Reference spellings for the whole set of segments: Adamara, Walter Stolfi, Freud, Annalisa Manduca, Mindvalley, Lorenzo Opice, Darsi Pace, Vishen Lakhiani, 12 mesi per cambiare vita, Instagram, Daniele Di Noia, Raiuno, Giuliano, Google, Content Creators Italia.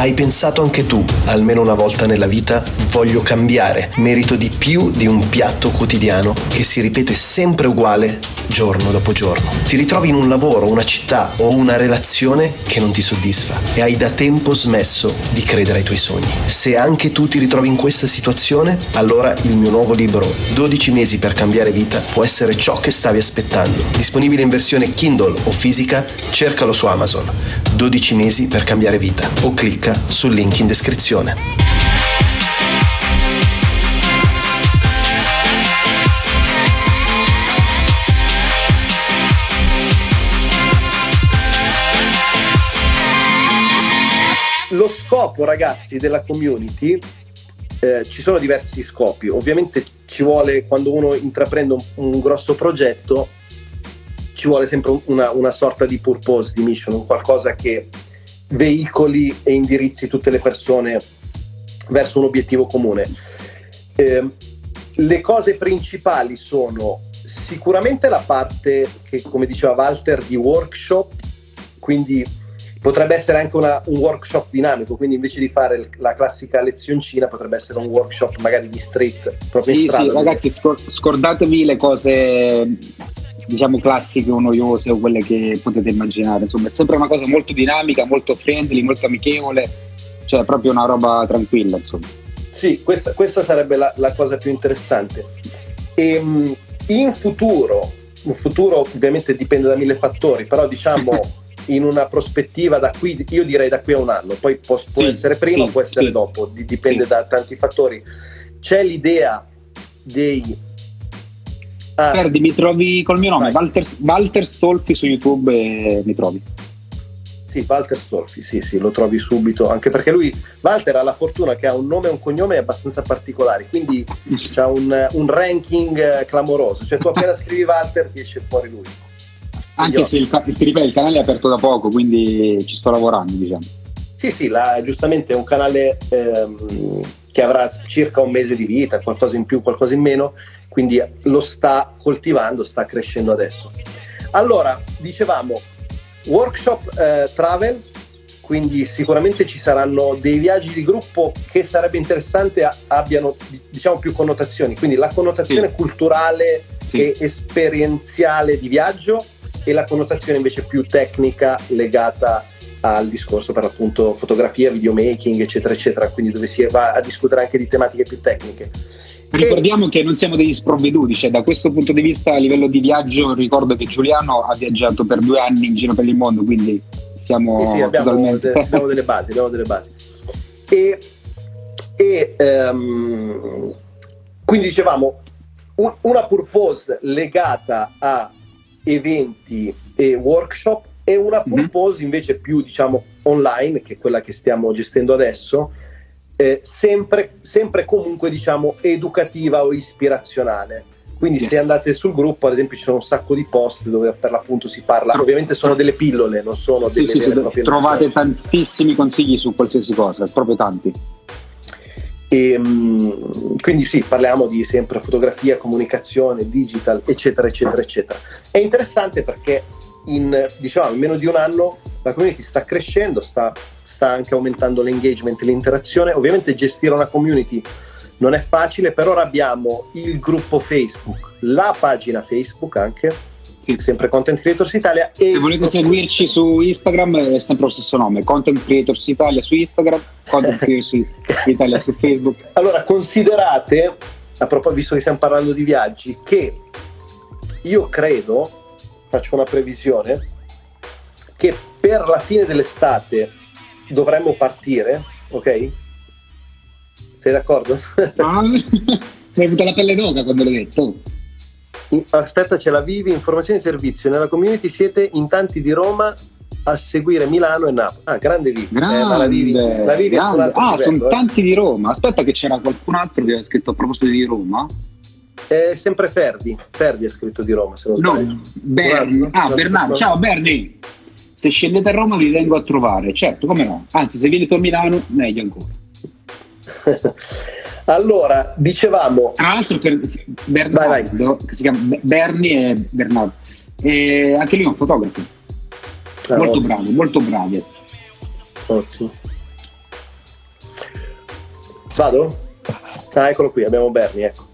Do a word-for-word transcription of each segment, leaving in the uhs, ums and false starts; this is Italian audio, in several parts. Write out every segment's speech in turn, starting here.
Hai pensato anche tu, almeno una volta nella vita, voglio cambiare, merito di più di un piatto quotidiano che si ripete sempre uguale giorno dopo giorno. Ti ritrovi in un lavoro, una città o una relazione che non ti soddisfa e hai da tempo smesso di credere ai tuoi sogni. Se anche tu ti ritrovi in questa situazione, allora il mio nuovo libro dodici mesi per cambiare vita può essere ciò che stavi aspettando. Disponibile in versione Kindle o fisica, cercalo su Amazon. dodici mesi per cambiare vita o clicca sul link in descrizione. Lo scopo, ragazzi, della community, eh, ci sono diversi scopi. Ovviamente ci vuole, quando uno intraprende un, un grosso progetto, ci vuole sempre una, una sorta di purpose, di mission, qualcosa che veicoli e indirizzi tutte le persone verso un obiettivo comune. Eh, le cose principali sono sicuramente la parte che, come diceva Walter, di workshop, quindi potrebbe essere anche una, un workshop dinamico, quindi invece di fare la classica lezioncina potrebbe essere un workshop magari di street, proprio sì, in strada. Sì, ragazzi, scor- scordatevi le cose, diciamo, classiche o noiose o quelle che potete immaginare. Insomma, è sempre una cosa molto dinamica, molto friendly, molto amichevole, cioè proprio una roba tranquilla, insomma. Sì, questa, questa sarebbe la, la cosa più interessante. E, in futuro, in futuro ovviamente dipende da mille fattori, però diciamo... in una prospettiva da qui, io direi da qui a un anno, poi può, può sì, essere prima, sì, può essere sì, dopo, dipende sì. da tanti fattori. C'è l'idea dei... Ah, Perdi, mi trovi col mio nome, Walter, Walter Stolfi su YouTube e mi trovi. Sì, Walter Stolfi, sì, sì, lo trovi subito, anche perché lui, Walter, ha la fortuna che ha un nome e un cognome abbastanza particolari, quindi c'ha un, un ranking clamoroso, cioè tu appena scrivi Walter ti esce fuori lui. Anche se il, ti ripeto, il canale è aperto da poco, quindi ci sto lavorando, diciamo. Sì, sì, la, giustamente è un canale ehm, che avrà circa un mese di vita, qualcosa in più, qualcosa in meno, quindi lo sta coltivando, sta crescendo adesso. Allora, dicevamo, workshop eh, travel, quindi sicuramente ci saranno dei viaggi di gruppo che sarebbe interessante a, abbiano, diciamo, più connotazioni, quindi la connotazione sì. culturale sì. e esperienziale di viaggio, e la connotazione invece più tecnica legata al discorso per appunto fotografia, videomaking, eccetera eccetera, quindi dove si va a discutere anche di tematiche più tecniche. Ricordiamo e... che non siamo degli sprovveduti, cioè da questo punto di vista a livello di viaggio ricordo che Giuliano ha viaggiato per due anni in giro per il mondo, quindi siamo sì, sì, abbiamo, totalmente... de- abbiamo delle basi, abbiamo delle basi e, e um, quindi dicevamo un, una purpose legata a eventi e workshop e una purpose mm-hmm. invece più, diciamo, online, che è quella che stiamo gestendo adesso, eh, sempre, sempre comunque, diciamo, educativa o ispirazionale, quindi yes. se andate sul gruppo ad esempio ci sono un sacco di post dove per l'appunto si parla Tro- ovviamente sono delle pillole, non sono sì, delle sì, vere proprie trovate lezioni. Tantissimi consigli su qualsiasi cosa, proprio tanti. E, quindi sì, parliamo di sempre fotografia, comunicazione, digital, eccetera, eccetera, eccetera. È interessante perché in, diciamo, in meno di un anno la community sta crescendo, sta, sta anche aumentando l'engagement, l'interazione. Ovviamente gestire una community non è facile, per ora abbiamo il gruppo Facebook, la pagina Facebook anche, sì. sempre Content Creators Italia. E se volete seguirci su Instagram è sempre lo stesso nome, Content Creators Italia su Instagram, Content Creators Italia su Facebook. Allora considerate, a proposito, visto che stiamo parlando di viaggi, che io credo, faccio una previsione, che per la fine dell'estate dovremmo partire, ok? Sei d'accordo? Ah, mi hai avuto la pelle d'oca quando l'hai detto. Aspetta, ce la vivi, informazioni e servizio. Nella community siete in tanti di Roma a seguire Milano e Napoli. Ah, grande Vivi. Grande, eh, ma la Vivi, la Vivi è un altro. Ah, livello, sono eh. tanti di Roma. Aspetta che c'era qualcun altro che ha scritto a proposito di Roma. È sempre Ferdi. Ferdi ha scritto di Roma, se non sbaglio. No, Berni. Ah, no, Bernardo. Ciao Berni. Se scendete a Roma vi vengo a trovare. Certo, come no. Anzi, se venite a Milano, meglio ancora. Allora, dicevamo... Tra l'altro per Bernardo, che si chiama Berni e Bernardo, e anche lui è un fotografo, ah, molto ottimo. bravo, molto bravo. Ottimo. Vado? Ah, eccolo qui, abbiamo Bernie, ecco.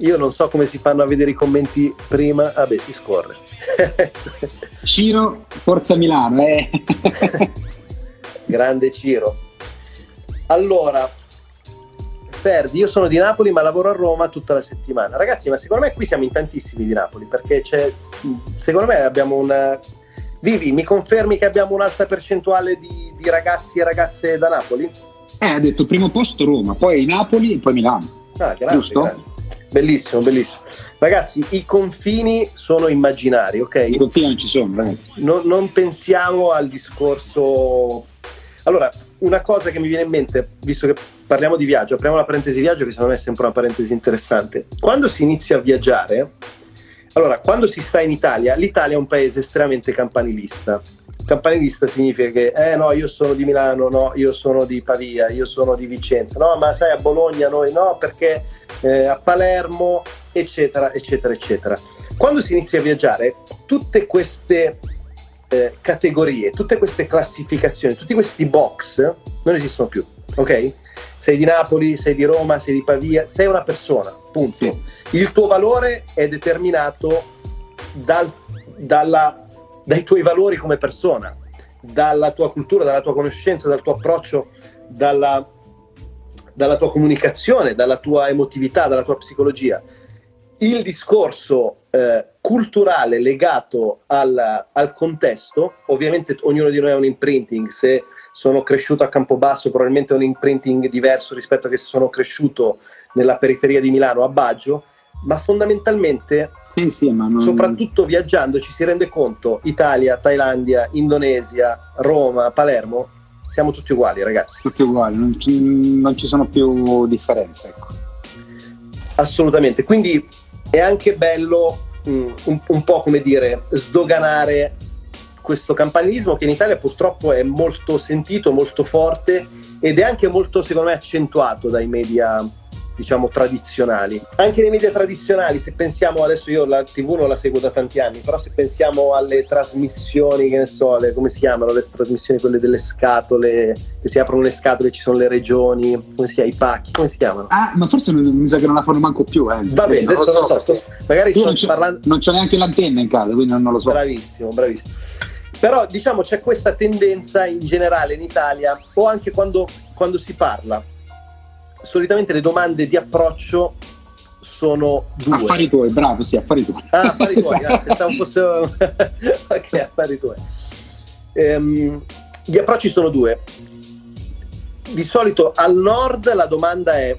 Io non so come si fanno a vedere i commenti prima, ah beh, si scorre. Ciro, forza Milano, eh. Grande Ciro. Allora, Ferdi, io sono di Napoli ma lavoro a Roma tutta la settimana. Ragazzi, ma secondo me qui siamo in tantissimi di Napoli, perché c'è, secondo me abbiamo una... Vivi, mi confermi che abbiamo un'alta percentuale di, di ragazzi e ragazze da Napoli? Eh, ha detto primo posto Roma, poi Napoli e poi Milano. Ah, grande, giusto? Grande. Bellissimo, bellissimo. Ragazzi, i confini sono immaginari, ok? I confini non ci sono, ragazzi. Non, non pensiamo al discorso... Allora, una cosa che mi viene in mente, visto che parliamo di viaggio, apriamo la parentesi viaggio, che secondo me è sempre una parentesi interessante. Quando si inizia a viaggiare, allora, quando si sta in Italia, l'Italia è un paese estremamente campanilista. Campanilista significa che, eh no, io sono di Milano, no, io sono di Pavia, io sono di Vicenza, no, ma sai, a Bologna noi no, perché eh, a Palermo, eccetera, eccetera, eccetera. Quando si inizia a viaggiare, tutte queste eh, categorie, tutte queste classificazioni, tutti questi box non esistono più, ok? Sei di Napoli, sei di Roma, sei di Pavia, sei una persona, punto. Sì. Il tuo valore è determinato dal, dalla... dai tuoi valori come persona, dalla tua cultura, dalla tua conoscenza, dal tuo approccio, dalla, dalla tua comunicazione, dalla tua emotività, dalla tua psicologia. Il discorso eh, culturale legato al, al contesto, ovviamente ognuno di noi ha un imprinting, se sono cresciuto a Campobasso probabilmente è un imprinting diverso rispetto a che se sono cresciuto nella periferia di Milano a Baggio, ma fondamentalmente... Eh sì, ma non... soprattutto viaggiando ci si rende conto, Italia, Thailandia, Indonesia, Roma, Palermo, siamo tutti uguali, ragazzi. Tutti uguali, non ci, non ci sono più differenze, ecco. Assolutamente, quindi è anche bello mh, un, un po' come dire, sdoganare questo campanilismo che in Italia purtroppo è molto sentito, molto forte ed è anche molto, secondo me, accentuato dai media, diciamo, tradizionali. Anche nei media tradizionali, se pensiamo, adesso io la tivù non la seguo da tanti anni, però se pensiamo alle trasmissioni, che ne so, le, come si chiamano, le trasmissioni, quelle delle scatole, che si aprono le scatole, ci sono le regioni, come si chiama, i pacchi, come si chiamano? Ah, ma forse non, mi sa che non la fanno manco più, eh. Va bene, adesso non lo so, sto, magari sto non parlando... Non c'ho neanche l'antenna in casa, quindi non, non lo so. Bravissimo, bravissimo. Però, diciamo, c'è questa tendenza in generale in Italia, o anche quando, quando si parla, solitamente le domande di approccio sono due. Affari tuoi, bravo, sì, affari tuoi. Ah, affari tuoi, ah, pensavo fosse... ok, affari tuoi. Ehm, gli approcci sono due. Di solito al nord la domanda è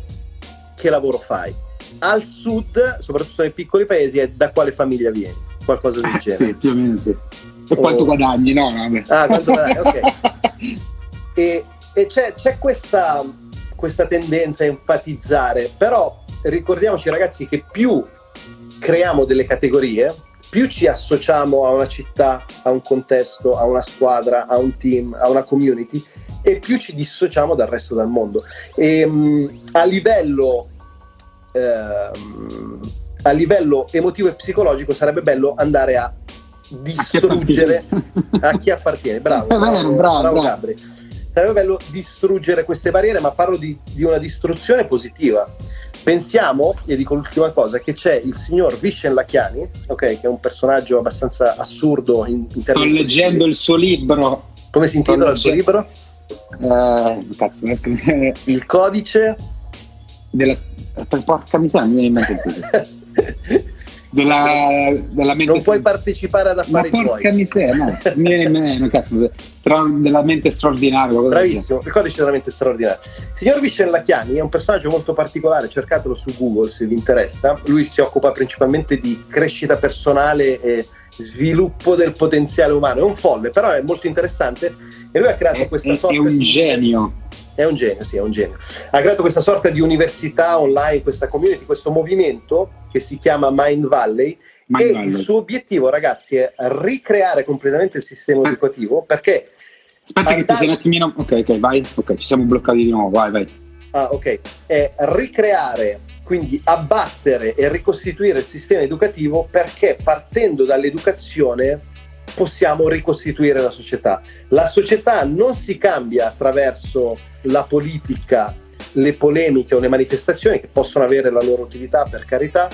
che lavoro fai? Al sud, soprattutto nei piccoli paesi, è da quale famiglia vieni? Qualcosa del genere. Sì, più o meno sì. E quanto oh. guadagni, no? Vabbè. Ah, quanto guadagni, ok. E, e c'è, c'è questa... questa tendenza a enfatizzare, però ricordiamoci, ragazzi, che più creiamo delle categorie, più ci associamo a una città, a un contesto, a una squadra, a un team, a una community, e più ci dissociamo dal resto del mondo. E, mh, a livello eh, a livello emotivo e psicologico sarebbe bello andare a distruggere a chi appartiene, a chi appartiene. Bravo, bravo, bravo, bravo, bravo Gabri. Sarebbe bello distruggere queste barriere, ma parlo di, di una distruzione positiva. Pensiamo, e dico l'ultima cosa, che c'è il signor Vishen Lakhiani, okay, che è un personaggio abbastanza assurdo in, in sto leggendo positivi. Il suo libro. Come si intitola il suo libro? Uh, cazzo, adesso... Il codice della... porca miseria, mi viene in mente il titolo. Della, della mente non puoi st- partecipare ad affari tuoi. Ma porca miseria, no, mi, mi, mi, cazzo, stra- della mente straordinaria. Bravissimo, il codice della mente straordinaria. Signor Vishen Lakhiani è un personaggio molto particolare, cercatelo su Google se vi interessa. Lui si occupa principalmente di crescita personale e sviluppo del potenziale umano. È un folle, però è molto interessante. E lui ha creato è, questa è, sorta di... È un di genio. È un genio, sì, è un genio. Ha creato questa sorta di università online, questa community, questo movimento che si chiama Mindvalley, e il suo obiettivo, ragazzi, è ricreare completamente il sistema ah. educativo, perché... Aspetta andare... che ti sei un attimino... Ok, ok, vai. Ok, ci siamo bloccati di nuovo, vai, vai. Ah, ok. È ricreare, quindi abbattere e ricostituire il sistema educativo, perché partendo dall'educazione possiamo ricostituire la società. La società non si cambia attraverso la politica le polemiche o le manifestazioni, che possono avere la loro utilità, per carità,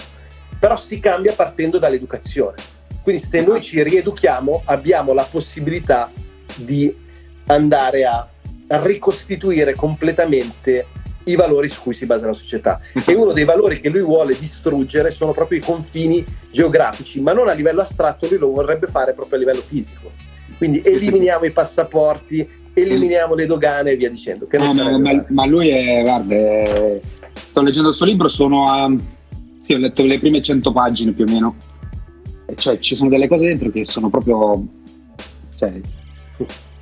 però si cambia partendo dall'educazione. Quindi se noi ci rieduchiamo abbiamo la possibilità di andare a ricostituire completamente i valori su cui si basa la società. E uno dei valori che lui vuole distruggere sono proprio i confini geografici, ma non a livello astratto, lui lo vorrebbe fare proprio a livello fisico. Quindi eliminiamo i passaporti, eliminiamo mm. le dogane e via dicendo. Che no, ma, ma, ma lui è, guarda, è... sto leggendo il suo libro, sono a... sì, ho letto le prime cento pagine più o meno, cioè ci sono delle cose dentro che sono proprio, cioè,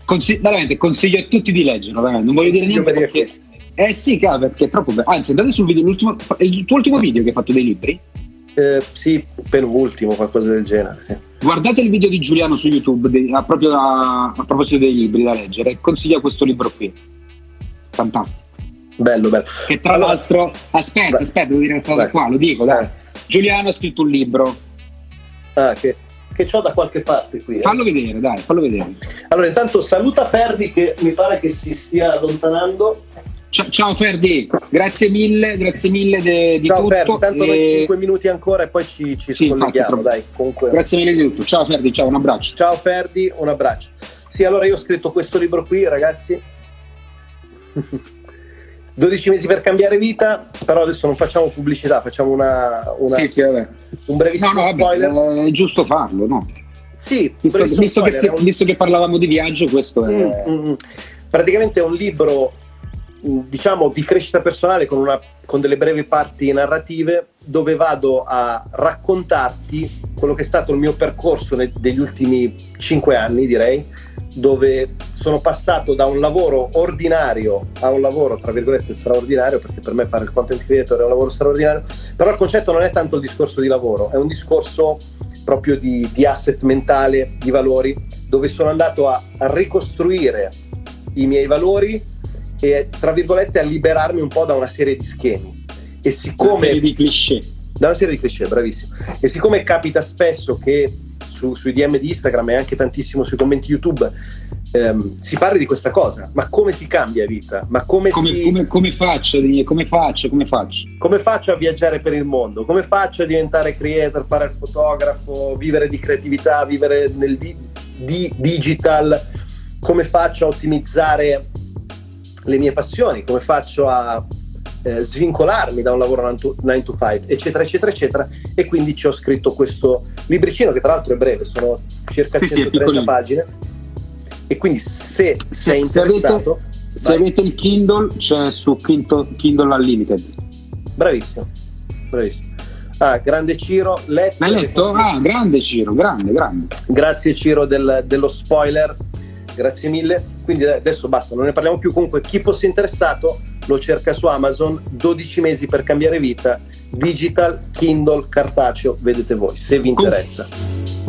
Consig- veramente consiglio a tutti di leggerlo, veramente. Non voglio dire niente perché questo. Eh sì, cara, perché è troppo bello. Anzi, andate sul video, l'ultimo, il tuo ultimo video che hai fatto dei libri? Eh, sì, penultimo, qualcosa del genere, sì. Guardate il video di Giuliano su YouTube de- a, proprio a, a proposito dei libri da leggere, consiglia questo libro qui. Fantastico. Bello, bello. Che tra allora, l'altro, aspetta, beh, aspetta, devo dire questa cosa qua, lo dico, dai. Giuliano ha scritto un libro. Ah, che che c'ho da qualche parte qui. Eh. Fallo vedere, dai, fallo vedere. Allora, intanto saluta Ferdi che mi pare che si stia allontanando. Ciao, ciao Ferdi, grazie mille, grazie mille de, di ciao tutto. Ciao Ferdi, tanto e... noi cinque minuti ancora e poi ci, ci sì, scolleghiamo, dai. Comunque... Grazie mille di tutto, ciao Ferdi, ciao, un abbraccio. Ciao Ferdi, un abbraccio. Sì, allora io ho scritto questo libro qui, ragazzi. dodici mesi per cambiare vita, però adesso non facciamo pubblicità, facciamo una, una sì, sì, vabbè. un brevissimo no, no, vabbè, spoiler. È giusto farlo, no? Sì, visto, visto, che, se, visto che parlavamo di viaggio, questo è... Mm, mm. Praticamente è un libro... diciamo di crescita personale con, una, con delle brevi parti narrative dove vado a raccontarti quello che è stato il mio percorso neg- degli ultimi cinque anni, direi, dove sono passato da un lavoro ordinario a un lavoro tra virgolette straordinario, perché per me fare il content creator è un lavoro straordinario, però il concetto non è tanto il discorso di lavoro, è un discorso proprio di, di asset mentale, di valori, dove sono andato a, a ricostruire i miei valori e tra virgolette a liberarmi un po' da una serie di schemi, e siccome una serie di cliché da una serie di cliché bravissimo e siccome capita spesso che su, sui D M di Instagram e anche tantissimo sui commenti YouTube ehm, si parli di questa cosa, ma come si cambia vita, ma come come, si... come, come faccio come faccio come faccio come faccio a viaggiare per il mondo, come faccio a diventare creator, fare il fotografo, vivere di creatività, vivere nel di, di digital, come faccio a ottimizzare le mie passioni, come faccio a eh, svincolarmi da un lavoro nine to five, eccetera eccetera eccetera. E quindi ci ho scritto questo libricino che tra l'altro è breve, sono circa sì, centotrenta sì, pagine, e quindi se sì, sei interessato se avete, se avete il Kindle c'è su Kindle Unlimited. Bravissimo, bravissimo. Ah, grande Ciro, letto, l'hai letto? Ah, grande Ciro, grande, grande. Grazie Ciro del, dello spoiler, grazie mille. Quindi adesso basta, non ne parliamo più. Comunque chi fosse interessato lo cerca su Amazon, dodici mesi per cambiare vita, digital, Kindle, cartaceo, vedete voi se vi interessa.